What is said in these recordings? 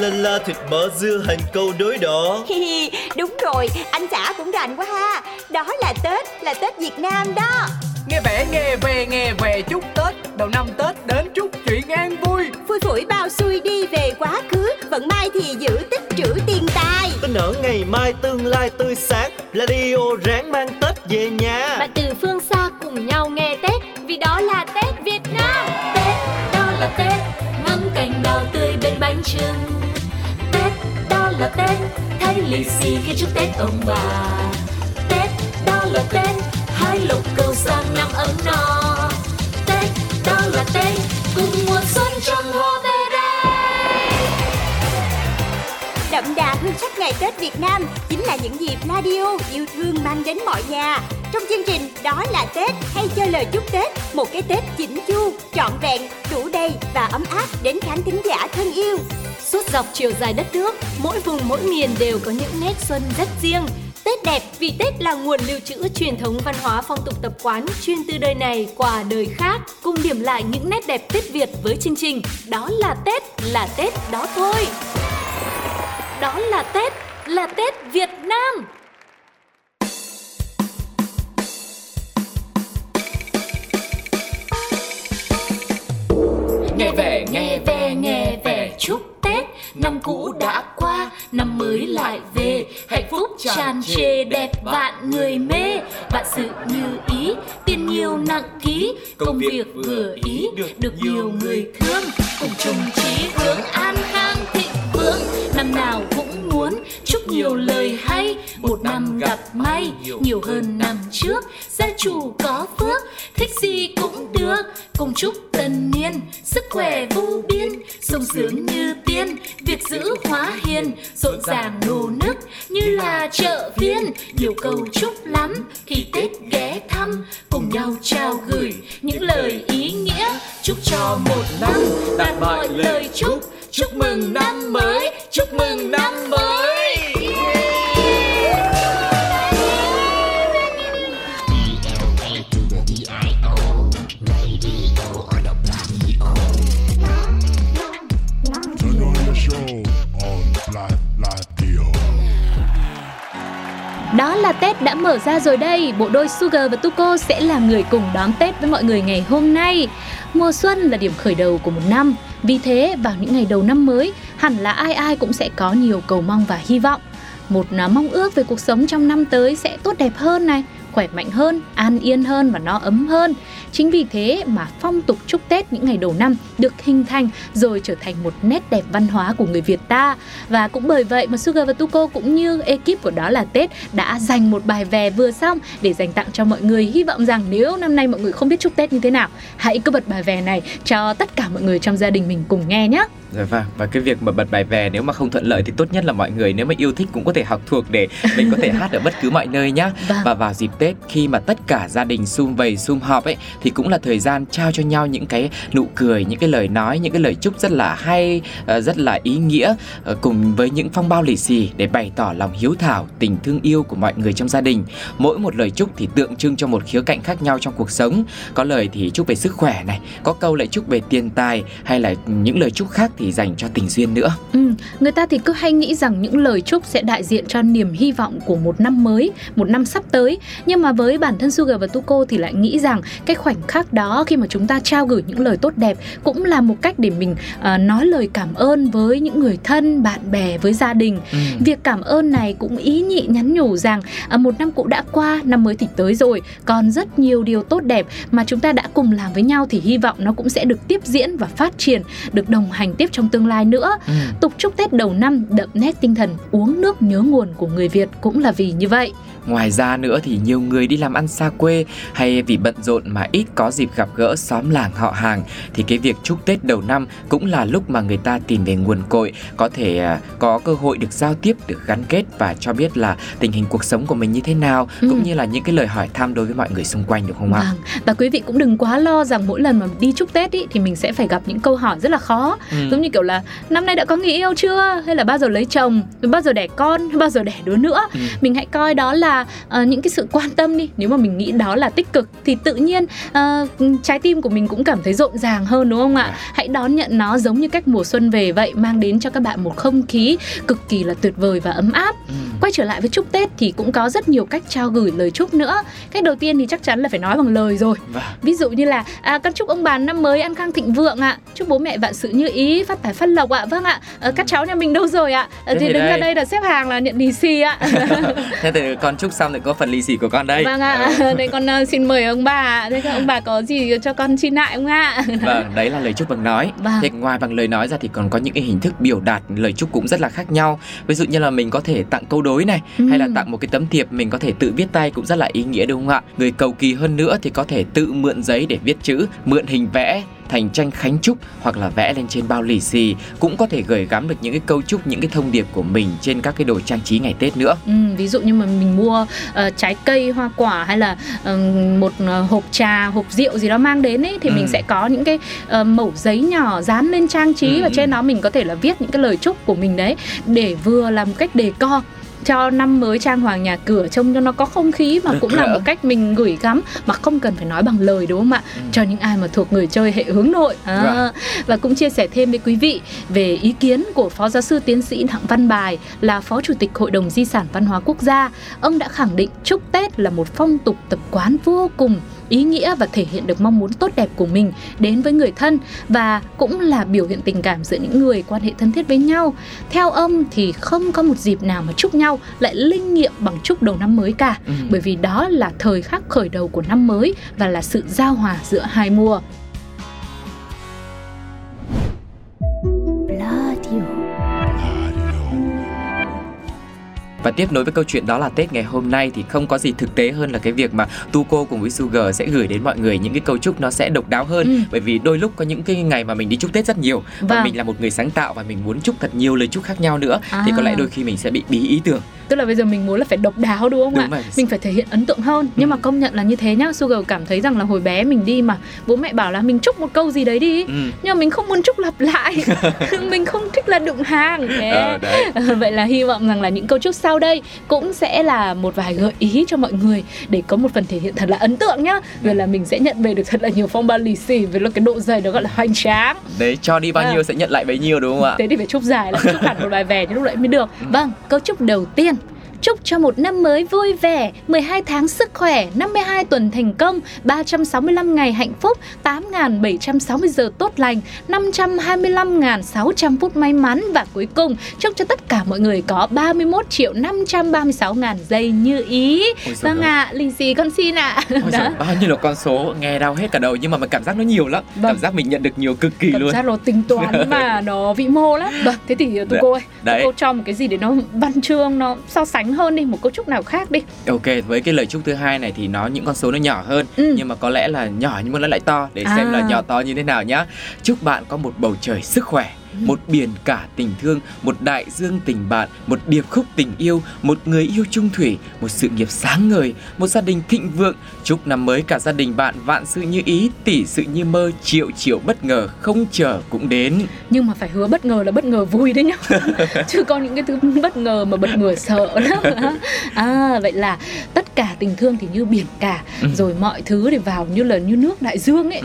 la la thịt mỡ dưa hành câu đối đỏ. Đúng rồi, anh xã cũng rành quá ha. Đó là Tết Việt Nam đó. Nghe vẻ nghe về chúc Tết. Đầu năm Tết đến chúc chuyện an vui. Phủi phủi bao xuôi đi về quá khứ. Vận mai thì giữ tích trữ tiền tài. Tin ở ngày mai tương lai tươi sáng. Radio ráng mang Tết về nhà. Và từ phương xa cùng nhau nghe Tết. Vì đó là Tết Việt Nam. Tết, đó là Tết. Ngắm cành đào tươi bên bánh chưng. Tết, đó là Tết. Thay lì xì khi chúc Tết ông bà. Tết, đó là Tết. Hái lộc cầu sang năm ấm no. Tết, đó là Tết. Cùng mùa xuân trong hoa về đây. Đậm đà hương sắc ngày Tết Việt Nam chính là những dịp radio yêu thương mang đến mọi nhà. Trong chương trình Đó là Tết hay cho lời chúc Tết, một cái Tết chỉnh chu, trọn vẹn, đủ đầy và ấm áp đến khán thính giả thân yêu. Suốt dọc chiều dài đất nước, mỗi vùng mỗi miền đều có những nét xuân rất riêng. Tết đẹp vì Tết là nguồn lưu trữ truyền thống văn hóa phong tục tập quán chuyên từ đời này qua đời khác. Cùng điểm lại những nét đẹp Tết Việt với chương trình Đó là Tết đó thôi. Đó là Tết Việt Nam. Nghe về chúc Tết. Năm cũ đã qua, năm mới lại về. Hạnh phúc tràn trề đẹp vạn người mê. Vạn sự như ý, tiền nhiều nặng ký. Công việc vừa ý, được nhiều người thương. Cùng chung chí hướng an khang thịnh vượng. Năm nào cũng muốn chúc nhiều lời hay. Một năm gặp may, nhiều hơn năm trước. Gia chủ có phước, thích gì cũng được. Cùng chúc tân niên, sức khỏe vô biên. Sung sướng như tiên, việc giữ hóa hiền. Rộn ràng nô nức như là chợ phiên. Nhiều câu chúc lắm khi Tết ghé thăm. Cùng nhau trao gửi những lời ý nghĩa. Chúc cho một năm đạt mọi lời chúc. Chúc mừng năm mới, chúc mừng năm mới. Đó là Tết đã mở ra rồi đây. Bộ đôi Sugar và Tuko sẽ là người cùng đón Tết với mọi người ngày hôm nay. Mùa xuân là điểm khởi đầu của một năm. Vì thế, vào những ngày đầu năm mới, hẳn là ai ai cũng sẽ có nhiều cầu mong và hy vọng. Một mong ước về cuộc sống trong năm tới sẽ tốt đẹp hơn này, khỏe mạnh hơn, an yên hơn và no ấm hơn. Chính vì thế mà phong tục chúc Tết những ngày đầu năm được hình thành rồi trở thành một nét đẹp văn hóa của người Việt ta. Và cũng bởi vậy mà Sugar và Tuko cũng như ekip của Đó là Tết đã dành một bài về vừa xong để dành tặng cho mọi người. Hy vọng rằng nếu năm nay mọi người không biết chúc Tết như thế nào, hãy cứ bật bài về này cho tất cả mọi người trong gia đình mình cùng nghe nhé. Rồi và cái việc mà bật bài về nếu mà không thuận lợi thì tốt nhất là mọi người nếu mà yêu thích cũng có thể học thuộc để mình có thể hát ở bất cứ mọi nơi nhá. Và vào dịp Tết khi mà tất cả gia đình sum vầy sum họp ấy thì cũng là thời gian trao cho nhau những cái nụ cười, những cái lời nói, những cái lời chúc rất là hay, rất là ý nghĩa cùng với những phong bao lì xì để bày tỏ lòng hiếu thảo, tình thương yêu của mọi người trong gia đình. Mỗi một lời chúc thì tượng trưng cho một khía cạnh khác nhau trong cuộc sống. Có lời thì chúc về sức khỏe này, có câu lại chúc về tiền tài hay là những lời chúc khác thì dành cho tình duyên nữa. Người ta thì cứ hay nghĩ rằng những lời chúc sẽ đại diện cho niềm hy vọng của một năm mới, một năm sắp tới. Nhưng mà với bản thân Sugar và Tuko thì lại nghĩ rằng cái khoảnh khắc đó khi mà chúng ta trao gửi những lời tốt đẹp cũng là một cách để mình nói lời cảm ơn với những người thân, bạn bè, với gia đình. Việc cảm ơn này cũng ý nhị nhắn nhủ rằng một năm cũ đã qua, năm mới thì tới rồi. Còn rất nhiều điều tốt đẹp mà chúng ta đã cùng làm với nhau thì hy vọng nó cũng sẽ được tiếp diễn và phát triển, được đồng hành tiếp trong tương lai nữa. Tục chúc Tết đầu năm đậm nét tinh thần uống nước nhớ nguồn của người Việt cũng là vì như vậy. Ngoài ra nữa thì nhiều người đi làm ăn xa quê hay vì bận rộn mà ít có dịp gặp gỡ xóm làng họ hàng thì cái việc chúc Tết đầu năm cũng là lúc mà người ta tìm về nguồn cội, có thể có cơ hội được giao tiếp, được gắn kết và cho biết là tình hình cuộc sống của mình như thế nào, cũng như là những cái lời hỏi thăm đối với mọi người xung quanh, đúng không ạ? Và quý vị cũng đừng quá lo rằng mỗi lần mà đi chúc Tết ý, thì mình sẽ phải gặp những câu hỏi rất là khó. giống như kiểu là năm nay đã có người yêu chưa, hay là bao giờ lấy chồng, bao giờ đẻ con, bao giờ đẻ đứa nữa. Mình hãy coi đó là những cái sự quan tâm đi. Nếu mà mình nghĩ đó là tích cực thì tự nhiên trái tim của mình cũng cảm thấy rộn ràng hơn, đúng không ạ? Hãy đón nhận nó giống như cách mùa xuân về vậy, mang đến cho các bạn một không khí cực kỳ là tuyệt vời và ấm áp. Quay trở lại với chúc Tết thì cũng có rất nhiều cách trao gửi lời chúc nữa. Cách đầu tiên thì chắc chắn là phải nói bằng lời rồi. Ví dụ như là con chúc ông bà năm mới an khang thịnh vượng ạ, chúc bố mẹ vạn sự như ý, phát tài phát lộc ạ. Vâng ạ, các cháu nhà mình đâu rồi ạ? Thì đứng đây. Ra đây là xếp hàng là nhận lì xì ạ. Thế thì con chúc xong thì có phần lì xì của con đây. Vâng ạ, đây con xin mời ông bà ạ. Thế ông bà có gì cho con xin lại không ạ? Vâng, đấy là lời chúc bằng nói. Thế ngoài bằng lời nói ra thì còn có những cái hình thức biểu đạt lời chúc cũng rất là khác nhau. Ví dụ như là mình có thể tặng câu đối này, hay là tặng một cái tấm thiệp mình có thể tự viết tay cũng rất là ý nghĩa, đúng không ạ? Người cầu kỳ hơn nữa thì có thể tự mượn giấy để viết chữ, mượn hình vẽ thành tranh khánh chúc, hoặc là vẽ lên trên bao lì xì, cũng có thể gửi gắm được những cái câu chúc, những cái thông điệp của mình trên các cái đồ trang trí ngày Tết nữa. Ví dụ như mà mình mua trái cây, hoa quả, hay là một hộp trà, hộp rượu gì đó mang đến ấy, thì mình sẽ có những cái mẩu giấy nhỏ dán lên trang trí, và trên đó mình có thể là viết những cái lời chúc của mình đấy, để vừa làm cách đề co cho năm mới trang hoàng nhà cửa trông cho nó có không khí, mà cũng là một cách mình gửi gắm mà không cần phải nói bằng lời, đúng không ạ? Cho những ai mà thuộc người chơi hệ hướng nội. Và cũng chia sẻ thêm với quý vị về ý kiến của Phó Giáo sư Tiến sĩ Đặng Văn Bài, là Phó Chủ tịch Hội đồng Di sản Văn hóa Quốc gia. Ông đã khẳng định chúc Tết là một phong tục tập quán vô cùng ý nghĩa và thể hiện được mong muốn tốt đẹp của mình đến với người thân, và cũng là biểu hiện tình cảm giữa những người quan hệ thân thiết với nhau. Theo ông thì không có một dịp nào mà chúc nhau lại linh nghiệm bằng chúc đầu năm mới cả, bởi vì đó là thời khắc khởi đầu của năm mới và là sự giao hòa giữa hai mùa. Và tiếp nối với câu chuyện đó là Tết ngày hôm nay thì không có gì thực tế hơn là cái việc mà Tuco cùng với Sugar sẽ gửi đến mọi người những cái câu chúc nó sẽ độc đáo hơn. Bởi vì đôi lúc có những cái ngày mà mình đi chúc Tết rất nhiều, và mình là một người sáng tạo và mình muốn chúc thật nhiều lời chúc khác nhau nữa, thì có lẽ đôi khi mình sẽ bị bí ý tưởng. Tức là bây giờ mình muốn là phải độc đáo, đúng không ạ? Mình phải thể hiện ấn tượng hơn. Nhưng mà công nhận là như thế nhá, Sugar cảm thấy rằng là hồi bé mình đi mà bố mẹ bảo là mình chúc một câu gì đấy đi, nhưng mà mình không muốn chúc lặp lại. Mình không thích là đụng hàng. Vậy là hy vọng rằng là những câu chúc sau đây cũng sẽ là một vài gợi ý cho mọi người để có một phần thể hiện thật là ấn tượng nhá. Rồi là mình sẽ nhận về được thật là nhiều phong bao lì xì với cái độ dày nó gọi là hoành tráng. Đấy, cho đi bao nhiêu sẽ nhận lại bấy nhiêu, đúng không ạ? Thế thì phải chúc dài, là chúc hẳn một bài về thì lúc đấy mới được. Vâng, câu chúc đầu tiên: chúc cho một năm mới vui vẻ, 12 tháng sức khỏe, 52 tuần thành công, 365 ngày hạnh phúc, 8.760 giờ tốt lành, 525.600 phút may mắn, và cuối cùng chúc cho tất cả mọi người có 31.536.000 giây như ý. Vâng ạ, lì xì con xin ạ. Bao nhiêu là con số nghe đau hết cả đầu, nhưng mà cảm giác nó nhiều lắm. Cảm giác mình nhận được nhiều cực kỳ luôn. Cảm giác nó tính toán mà nó vĩ mô lắm. Thế thì tụi cô ơi, cô cho một cái gì để nó văn chương, nó so sánh hơn đi, một câu chúc nào khác đi. Ok, với cái lời chúc thứ hai này thì nó những con số nó nhỏ hơn, nhưng mà có lẽ là nhỏ nhưng mà nó lại to, để xem là nhỏ to như thế nào nhá. Chúc bạn có một bầu trời sức khỏe, một biển cả tình thương, một đại dương tình bạn, một điệp khúc tình yêu, một người yêu chung thủy, một sự nghiệp sáng ngời, một gia đình thịnh vượng. Chúc năm mới cả gia đình bạn vạn sự như ý, tỷ sự như mơ, triệu triệu bất ngờ không chờ cũng đến. Nhưng mà phải hứa bất ngờ là bất ngờ vui đấy nhá. Chứ còn những cái thứ bất ngờ mà bất ngờ sợ lắm. Vậy là tất cả tình thương thì như biển cả, rồi mọi thứ thì vào như là như nước đại dương ấy.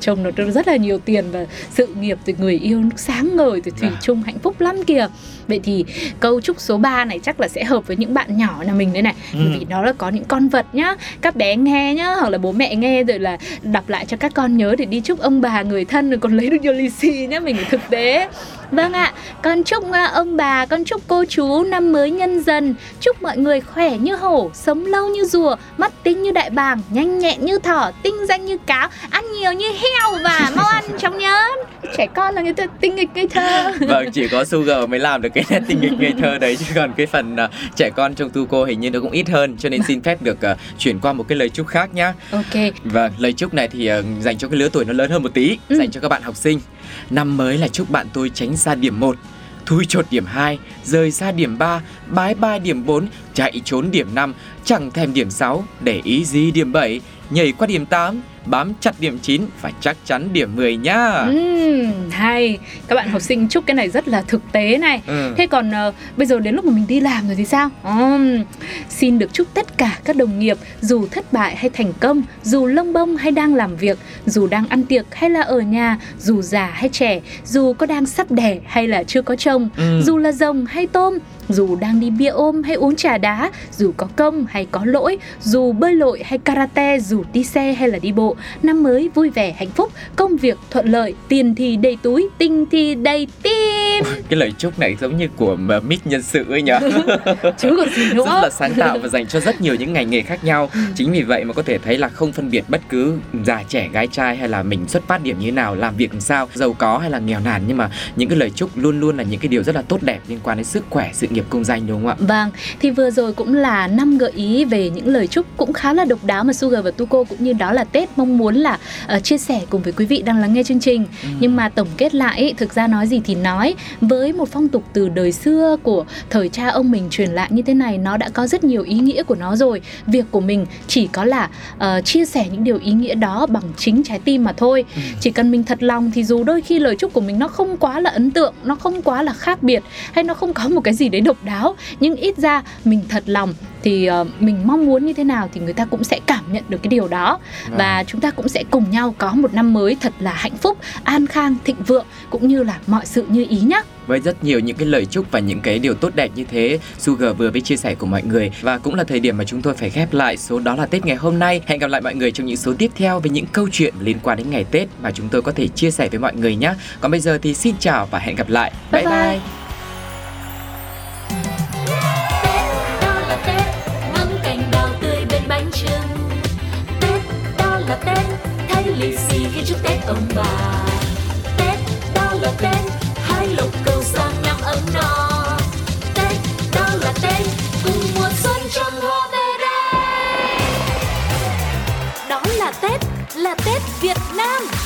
Trông nó rất là nhiều tiền, và sự nghiệp từ người yêu sáng ngời, từ thủy chung hạnh phúc lắm kìa. Vậy thì câu chúc số 3 này chắc là sẽ hợp với những bạn nhỏ nhà mình đây này, bởi vì nó là có những con vật nhá. Các bé nghe nhá, hoặc là bố mẹ nghe rồi là đọc lại cho các con nhớ để đi chúc ông bà người thân, rồi còn lấy được nhiều lì xì nhá, mình phải thực tế. Vâng ạ, con chúc ông bà, con chúc cô chú năm mới Nhân Dần, chúc mọi người khỏe như hổ, sống lâu như rùa, mắt tinh như đại bàng, nhanh nhẹn như thỏ, tinh danh như cáo, ăn nhiều như heo và mau ăn chóng nhớ. Trẻ con là người ta tinh nghịch ngây thơ. Vâng, chỉ có Sugar mới làm được cái nét tinh nghịch ngây thơ đấy, chứ còn cái phần trẻ con trong Tuco hình như nó cũng ít hơn, cho nên xin phép được chuyển qua một cái lời chúc khác nhá. Ok. Và lời chúc này thì dành cho cái lứa tuổi nó lớn hơn một tí, dành cho các bạn học sinh. Năm mới là chúc bạn tôi tránh xa điểm 1, thui chột điểm 2, rời xa điểm 3, bái bai điểm 4, chạy trốn điểm 5, chẳng thèm điểm 6, để ý gì điểm 7, nhảy qua điểm 8, bám chặt điểm 9 và chắc chắn điểm 10 nhá. Hay, các bạn học sinh chúc cái này rất là thực tế này. Thế còn bây giờ đến lúc mà mình đi làm rồi thì sao? Xin được chúc tất cả các đồng nghiệp, dù thất bại hay thành công, dù lông bông hay đang làm việc, dù đang ăn tiệc hay là ở nhà, dù già hay trẻ, dù có đang sắp đẻ hay là chưa có chồng, dù là rồng hay tôm, dù đang đi bia ôm hay uống trà đá, dù có công hay có lỗi, dù bơi lội hay karate, dù đi xe hay là đi bộ, năm mới vui vẻ hạnh phúc, công việc thuận lợi, tiền thì đầy túi, tinh thì đầy tim. Cái lời chúc này giống như của Mít nhân sự ấy nhỉ. Chứ còn gì nữa. Rất là sáng tạo và dành cho rất nhiều những ngành nghề khác nhau. Chính vì vậy mà có thể thấy là không phân biệt bất cứ già trẻ gái trai hay là mình xuất phát điểm như thế nào, làm việc làm sao, giàu có hay là nghèo nàn, nhưng mà những cái lời chúc luôn luôn là những cái điều rất là tốt đẹp liên quan đến sức khỏe, sự nghiệp, công danh, đúng không ạ? Vâng, thì vừa rồi cũng là 5 gợi ý về những lời chúc cũng khá là độc đáo mà Sugar và Tuko cũng như Đó Là Tết mong muốn là chia sẻ cùng với quý vị đang lắng nghe chương trình. Nhưng mà tổng kết lại ý, thực ra nói gì thì nói, với một phong tục từ đời xưa của thời cha ông mình truyền lại như thế này, nó đã có rất nhiều ý nghĩa của nó rồi. Việc của mình chỉ có là chia sẻ những điều ý nghĩa đó bằng chính trái tim mà thôi. Chỉ cần mình thật lòng thì dù đôi khi lời chúc của mình nó không quá là ấn tượng, nó không quá là khác biệt, hay nó không có một cái gì đấy độc đáo, nhưng ít ra mình thật lòng thì mình mong muốn như thế nào thì người ta cũng sẽ cảm nhận được cái điều đó. Và chúng ta cũng sẽ cùng nhau có một năm mới thật là hạnh phúc, an khang, thịnh vượng, cũng như là mọi sự như ý nhé. Với rất nhiều những cái lời chúc và những cái điều tốt đẹp như thế, Sugar vừa mới chia sẻ của mọi người. Và cũng là thời điểm mà chúng tôi phải khép lại số Đó Là Tết ngày hôm nay. Hẹn gặp lại mọi người trong những số tiếp theo với những câu chuyện liên quan đến ngày Tết mà chúng tôi có thể chia sẻ với mọi người nhé. Còn bây giờ thì xin chào và hẹn gặp lại. Bye bye, bye. Lì xì khi chúc Tết ông bà, Tết đó là Tết, hai lục cầu sang năm ấm no, Tết đó là Tết, cùng mùa xuân trong hoa về đây. Đó là Tết Việt Nam.